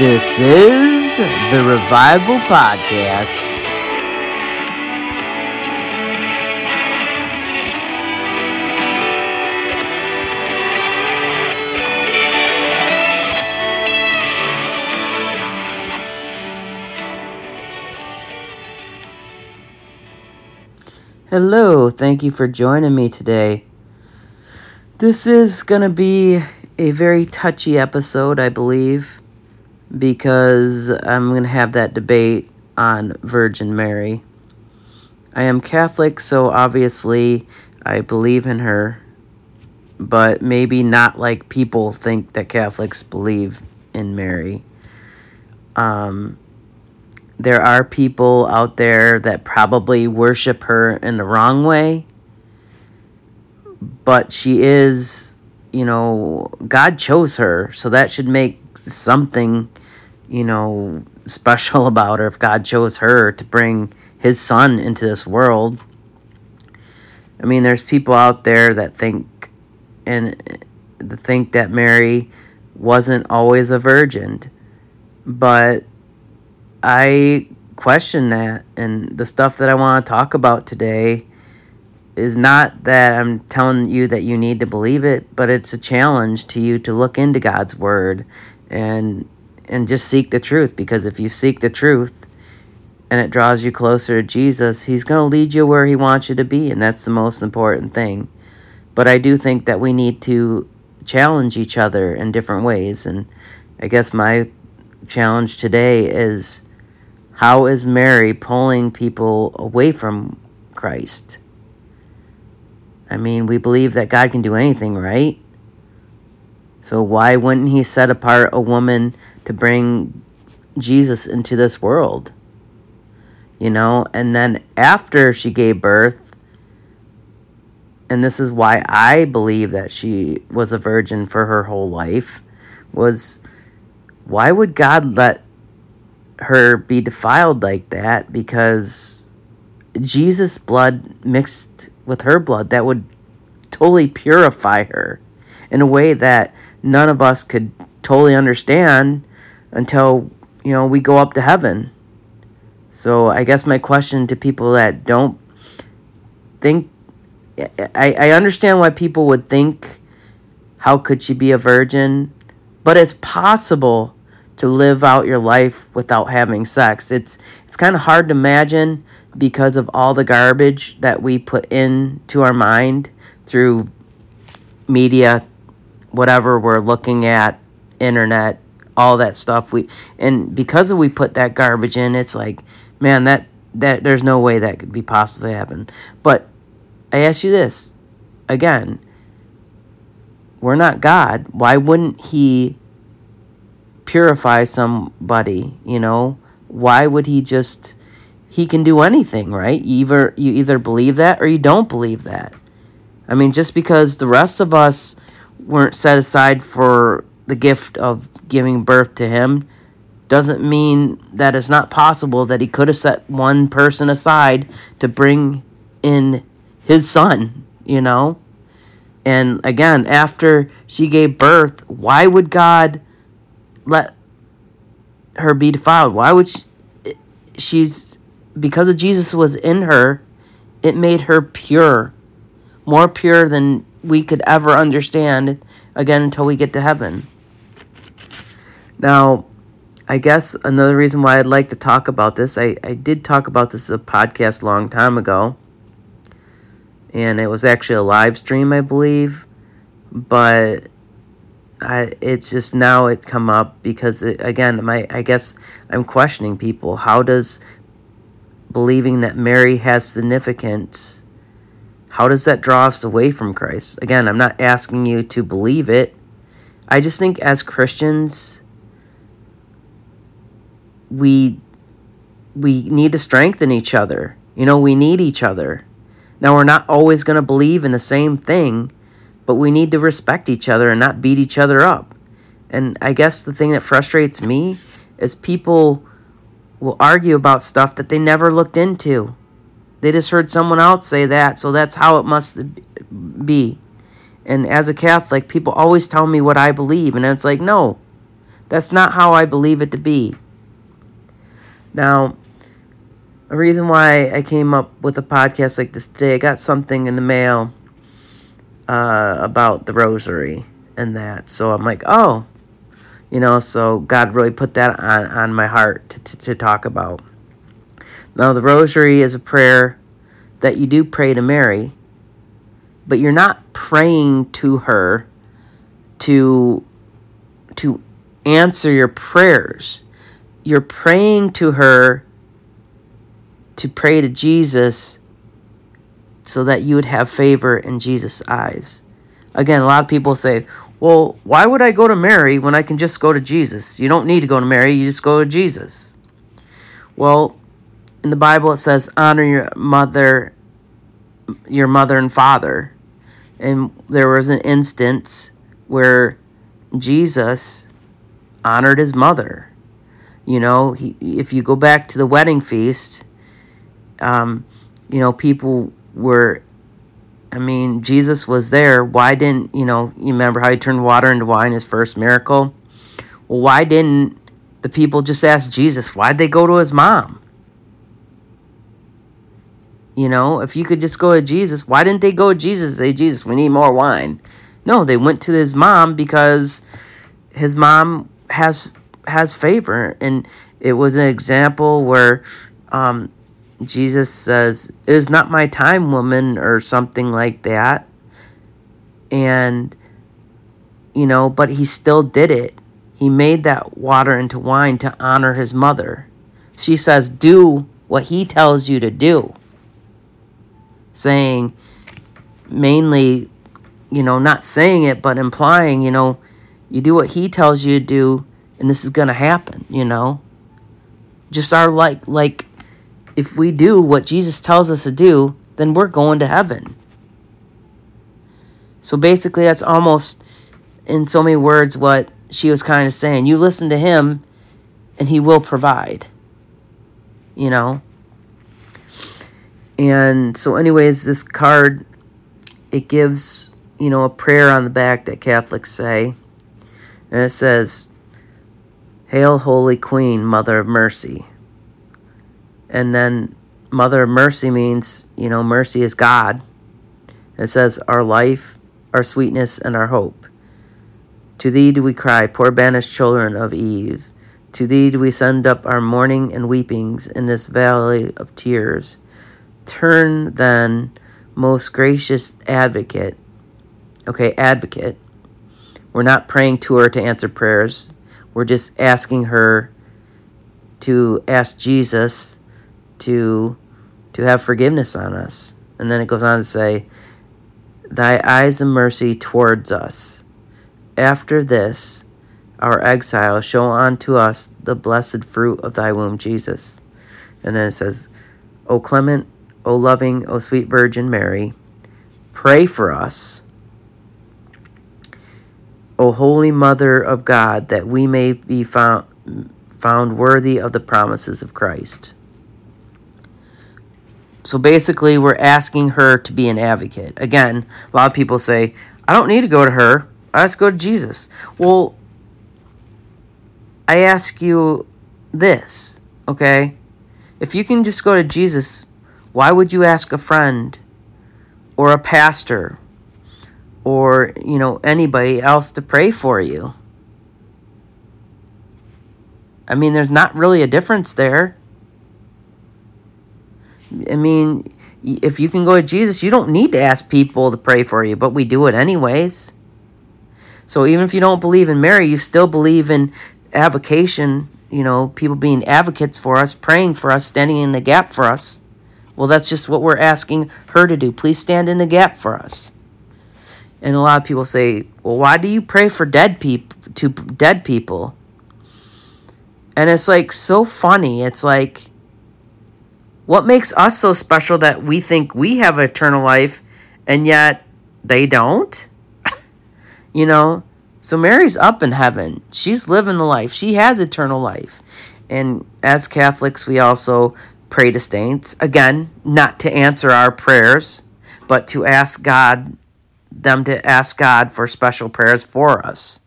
This is the Revival Podcast. Hello, thank you for joining me today. This is going to be a very touchy episode, I believe, because I'm going to have that debate on Virgin Mary. I am Catholic, so obviously I believe in her, but maybe not like people think that Catholics believe in Mary. There are people out there that probably worship her in the wrong way, but she is, God chose her, so that should make something special about her if God chose her to bring his son into this world. I mean, there's people out there that think that Mary wasn't always a virgin, but I question that, and the stuff that I want to talk about today is not that I'm telling you that you need to believe it, but it's a challenge to you to look into God's word and just seek the truth, because if you seek the truth and it draws you closer to Jesus, he's going to lead you where he wants you to be, and that's the most important thing. But I do think that we need to challenge each other in different ways, and I guess my challenge today is, how is Mary pulling people away from Christ? I mean, we believe that God can do anything, right? So why wouldn't he set apart a woman to bring Jesus into this world? And then after she gave birth, and this is why I believe that she was a virgin for her whole life, was why would God let her be defiled like that? Because Jesus' blood mixed with her blood, that would totally purify her in a way that none of us could totally understand until, we go up to heaven. So I guess my question to people that don't think, I understand why people would think, how could she be a virgin? But it's possible to live out your life without having sex. It's kind of hard to imagine because of all the garbage that we put into our mind through media, whatever we're looking at, internet, all that stuff. And because we put that garbage in, it's like, man, that there's no way that could be possibly happen. But I ask you this again, we're not God. Why wouldn't he purify somebody? Why would he just, he can do anything, right? You either believe that or you don't believe that. I mean, just because the rest of us weren't set aside for the gift of giving birth to him doesn't mean that it's not possible that he could have set one person aside to bring in his son, And again, after she gave birth, why would God let her be defiled? Why would she's because of Jesus was in her, it made her pure, more pure than we could ever understand, again, until we get to heaven. Now, I guess another reason why I'd like to talk about this, I did talk about this in a podcast a long time ago, and it was actually a live stream, I believe, but it's just now it come up because, I guess I'm questioning people. How does believing that Mary has significance, how does that draw us away from Christ? Again, I'm not asking you to believe it. I just think as Christians, we need to strengthen each other. We need each other. Now, we're not always going to believe in the same thing, but we need to respect each other and not beat each other up. And I guess the thing that frustrates me is people will argue about stuff that they never looked into. They just heard someone else say that, so that's how it must be. And as a Catholic, people always tell me what I believe, and it's like, no, That's not how I believe it to be. Now, a reason why I came up with a podcast like this today, I got something in the mail about the rosary and that. So I'm like, oh, you know, so God really put that on my heart to talk about. Now, the rosary is a prayer that you do pray to Mary, but you're not praying to her to answer your prayers. You're praying to her to pray to Jesus so that you would have favor in Jesus' eyes. Again, a lot of people say, well, why would I go to Mary when I can just go to Jesus? You don't need to go to Mary, you just go to Jesus. Well, in the Bible it says, honor your mother and father. And there was an instance where Jesus honored his mother. You know, if you go back to the wedding feast, you know, people were, I mean, Jesus was there. Why didn't, you know, you remember how he turned water into wine, his first miracle? Well, why didn't the people just ask Jesus, why'd they go to his mom? You know, if you could just go to Jesus, why didn't they go to Jesus and say, Jesus, we need more wine? No, they went to his mom because his mom has favor. And it was an example where, Jesus says, it is not my time, woman, or something like that. And, you know, but he still did it. He made that water into wine to honor his mother. She says, do what he tells you to do. Saying, mainly, you know, not saying it, but implying, you know, you do what he tells you to do, and this is going to happen, you know. Just our like, if we do what Jesus tells us to do, then we're going to heaven. So basically, that's almost, in so many words, what she was kind of saying. You listen to him, and he will provide. You know? And so anyways, this card, it gives, you know, a prayer on the back that Catholics say. And it says, Hail, Holy Queen, Mother of Mercy. And then Mother of Mercy means, you know, mercy is God. It says, our life, our sweetness, and our hope. To thee do we cry, poor banished children of Eve. To thee do we send up our mourning and weepings in this valley of tears. Turn then, most gracious advocate. Okay, advocate. We're not praying to her to answer prayers. We're just asking her to ask Jesus to have forgiveness on us. And then it goes on to say, Thy eyes of mercy towards us. After this, our exile, show unto us the blessed fruit of thy womb, Jesus. And then it says, O clement, O loving, O sweet Virgin Mary, pray for us, O holy Mother of God, that we may be found worthy of the promises of Christ. So basically, we're asking her to be an advocate. Again, a lot of people say, I don't need to go to her. I just go to Jesus. Well, I ask you this, okay? If you can just go to Jesus, why would you ask a friend or a pastor or, you know, anybody else to pray for you? I mean, there's not really a difference there. I mean, if you can go to Jesus, you don't need to ask people to pray for you, but we do it anyways. So even if you don't believe in Mary, you still believe in avocation, you know, people being advocates for us, praying for us, standing in the gap for us. Well, that's just what we're asking her to do. Please stand in the gap for us. And a lot of people say, well, why do you pray for dead people? And it's like so funny. It's like, what makes us so special that we think we have eternal life and yet they don't? You know, so Mary's up in heaven. She's living the life. She has eternal life. And as Catholics, we also pray to saints. Again, not to answer our prayers, but to ask God, them to ask God for special prayers for us.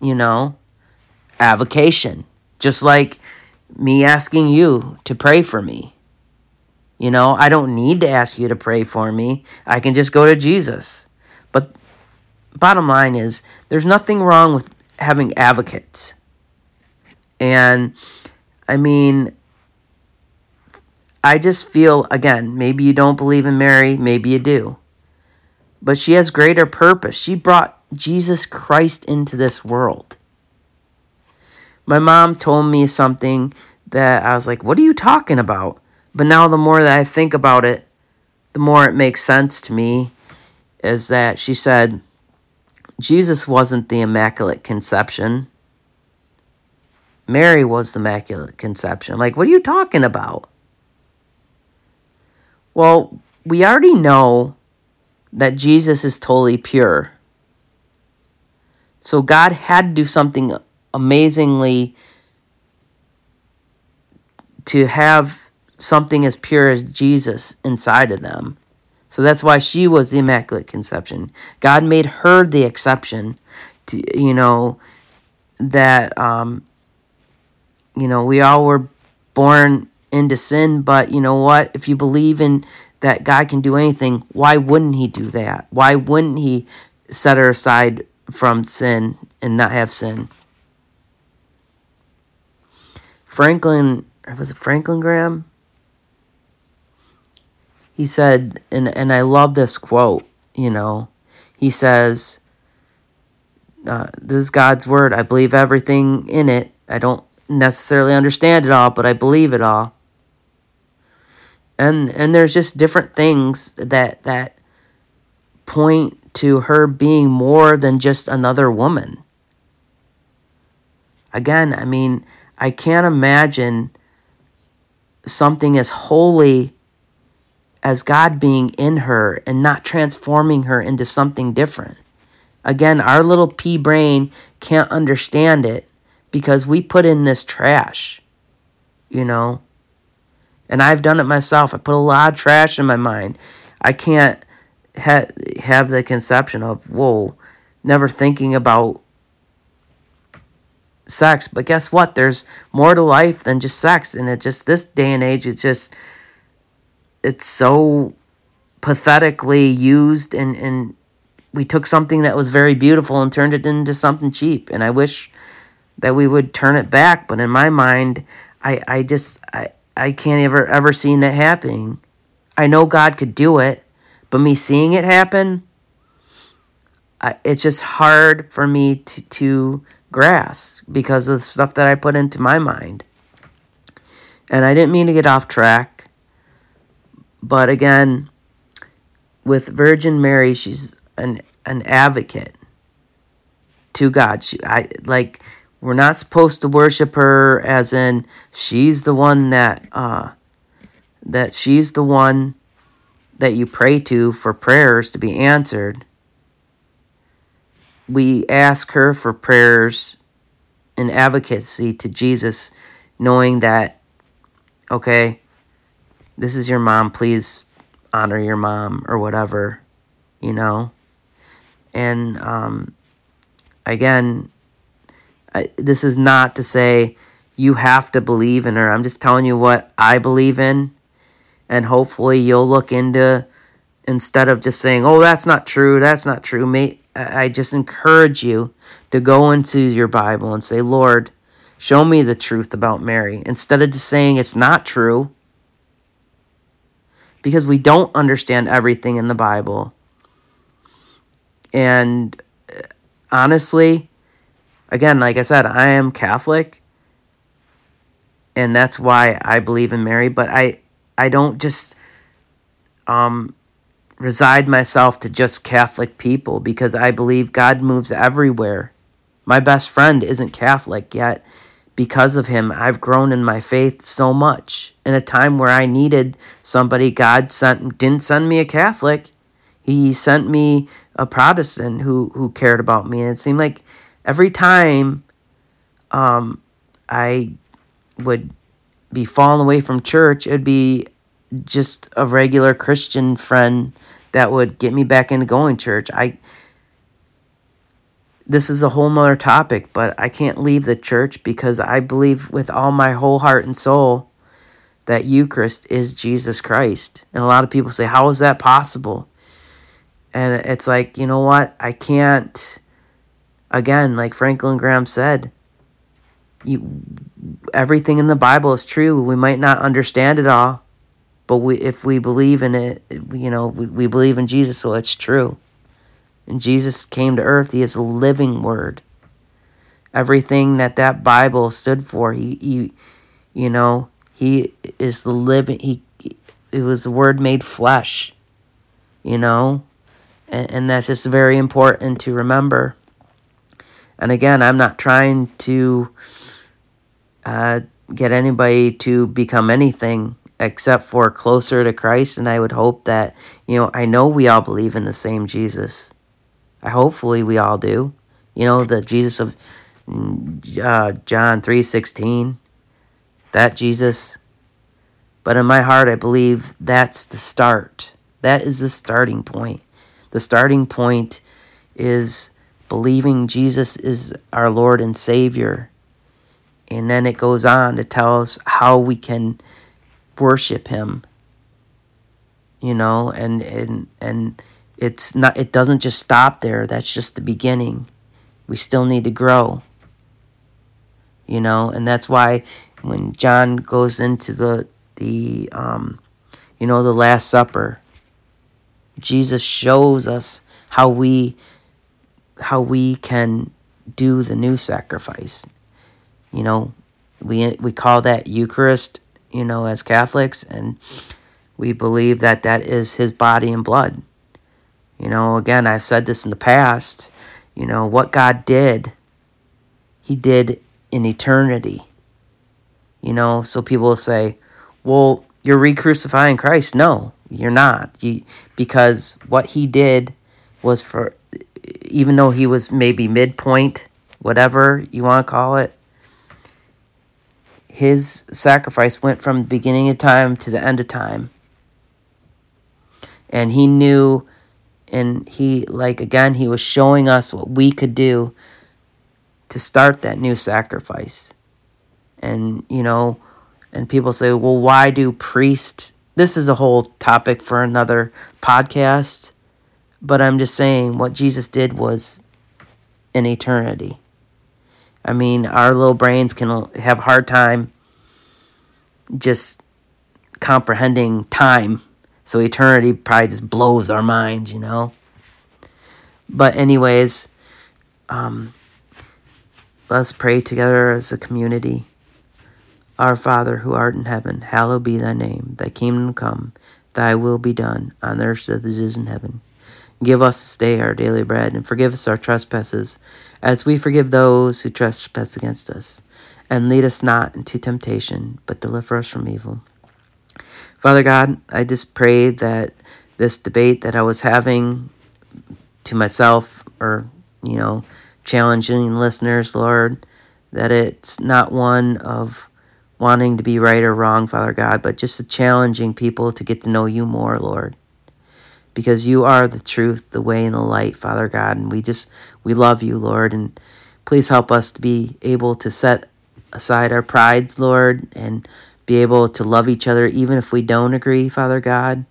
you know, avocation. Just like me asking you to pray for me. You know, I don't need to ask you to pray for me. I can just go to Jesus. But bottom line is, there's nothing wrong with having advocates. And, I mean, I just feel, again, maybe you don't believe in Mary, maybe you do. But she has greater purpose. She brought Jesus Christ into this world. My mom told me something that I was like, what are you talking about? But now the more that I think about it, the more it makes sense to me, is that she said, Jesus wasn't the Immaculate Conception. Mary was the Immaculate Conception. Like, what are you talking about? Well, we already know that Jesus is totally pure. So God had to do something amazingly to have something as pure as Jesus inside of them. So that's why she was the Immaculate Conception. God made her the exception, to, you know, that, you know, we all were born into sin, but you know what? If you believe in that God can do anything, why wouldn't he do that? Why wouldn't he set her aside from sin and not have sin? Was it Franklin Graham? He said, and I love this quote, you know, he says, this is God's word. I believe everything in it. I don't necessarily understand it all, but I believe it all. And there's just different things that point to her being more than just another woman. Again, I mean, I can't imagine something as holy as God being in her and not transforming her into something different. Again, our little pea brain can't understand it because we put in this trash, you know. And I've done it myself. I put a lot of trash in my mind. I can't have the conception of, whoa, never thinking about sex. But guess what? There's more to life than just sex. And it just, this day and age, it's just, it's so pathetically used, and we took something that was very beautiful and turned it into something cheap. And I wish that we would turn it back. But in my mind, I can't ever see that happening. I know God could do it, but me seeing it happen, it's just hard for me to grasp because of the stuff that I put into my mind. And I didn't mean to get off track. But again, with Virgin Mary, she's an advocate to God. We're not supposed to worship her as in she's the one that she's the one that you pray to for prayers to be answered. We ask her for prayers and advocacy to Jesus, knowing that, okay, this is your mom, please honor your mom or whatever, you know. And again, this is not to say you have to believe in her. I'm just telling you what I believe in. And hopefully you'll look into, instead of just saying, oh, that's not true. I just encourage you to go into your Bible and say, Lord, show me the truth about Mary. Instead of just saying it's not true. Because we don't understand everything in the Bible. And honestly, again, like I said, I am Catholic. And that's why I believe in Mary. But I don't just reside myself to just Catholic people. Because I believe God moves everywhere. My best friend isn't Catholic yet. Because of him, I've grown in my faith so much. In a time where I needed somebody, God didn't send me a Catholic. He sent me a Protestant who cared about me. And it seemed like every time I would be falling away from church, it would be just a regular Christian friend that would get me back into going church. this is a whole nother topic, but I can't leave the church because I believe with all my whole heart and soul that Eucharist is Jesus Christ. And a lot of people say, how is that possible? And it's like, you know what? I can't, again, like Franklin Graham said, everything in the Bible is true. We might not understand it all, but if we believe in it, we believe in Jesus, so it's true. And Jesus came to earth. He is a living word. Everything that Bible stood for, he is the living, it was the word made flesh, and that's just very important to remember. And again, I'm not trying to get anybody to become anything except for closer to Christ. And I would hope that, I know we all believe in the same Jesus. Hopefully we all do. The Jesus of John 3:16, that Jesus. But in my heart, I believe that's the start. That is the starting point. The starting point is believing Jesus is our Lord and Savior. And then it goes on to tell us how we can worship Him. And it's not. It doesn't just stop there. That's just the beginning. We still need to grow. And that's why when John goes into the Last Supper, Jesus shows us how we can do the new sacrifice. We call that Eucharist. As Catholics, and we believe that is His body and blood. Again, I've said this in the past, what God did, He did in eternity. So people will say, well, you're re-crucifying Christ. No, you're not. Because what He did was for, even though He was maybe midpoint, whatever you want to call it, His sacrifice went from the beginning of time to the end of time. And He knew, and He was showing us what we could do to start that new sacrifice. And, and people say, well, why do priests? This is a whole topic for another podcast, but I'm just saying what Jesus did was in eternity. Our little brains can have a hard time just comprehending time. So eternity probably just blows our minds, But anyways, let's pray together as a community. Our Father, who art in heaven, hallowed be thy name. Thy kingdom come, thy will be done, on earth as it is in heaven. Give us this day our daily bread, and forgive us our trespasses, as we forgive those who trespass against us. And lead us not into temptation, but deliver us from evil. Father God, I just pray that this debate that I was having to myself, or, challenging listeners, Lord, that it's not one of wanting to be right or wrong, Father God, but just challenging people to get to know you more, Lord. Because you are the truth, the way, and the light, Father God. And we love you, Lord. And please help us to be able to set aside our prides, Lord, and be able to love each other even if we don't agree, Father God.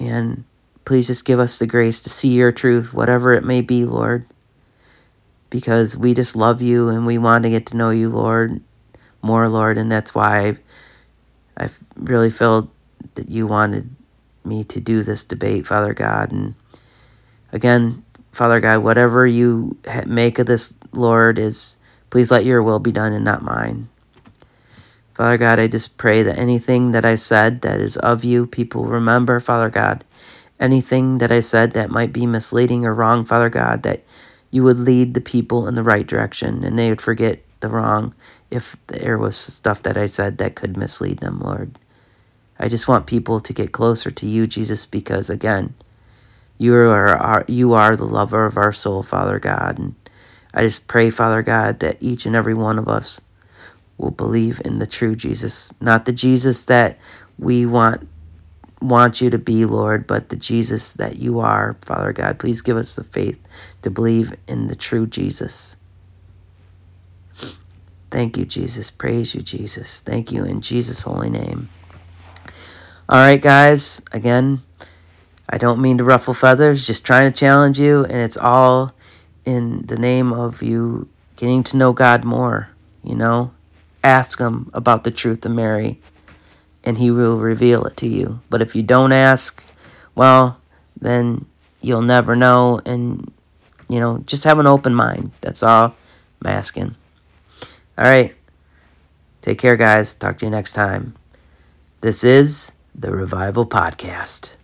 And please just give us the grace to see your truth, whatever it may be, Lord. Because we just love you and we want to get to know you, Lord, more, Lord. And that's why I really felt that you wanted me to do this debate, Father God. And again, Father God, whatever you make of this, Lord, is please let your will be done and not mine. Father God, I just pray that anything that I said that is of you, people remember, Father God. Anything that I said that might be misleading or wrong, Father God, that you would lead the people in the right direction and they would forget the wrong if there was stuff that I said that could mislead them, Lord. I just want people to get closer to you, Jesus, because, again, you are the lover of our soul, Father God. And I just pray, Father God, that each and every one of us will believe in the true Jesus, not the Jesus that we want want you to be, Lord, but the Jesus that you are, Father God. Please give us the faith to believe in the true Jesus. Thank you, Jesus. Praise you, Jesus. Thank you in Jesus' holy name. All right, guys. Again, I don't mean to ruffle feathers. Just trying to challenge you, and it's all in the name of you getting to know God more, you know. Ask him about the truth of Mary, and he will reveal it to you. But if you don't ask, well, then you'll never know. And, you know, just have an open mind. That's all I'm asking. All right. Take care, guys. Talk to you next time. This is the Revival Podcast.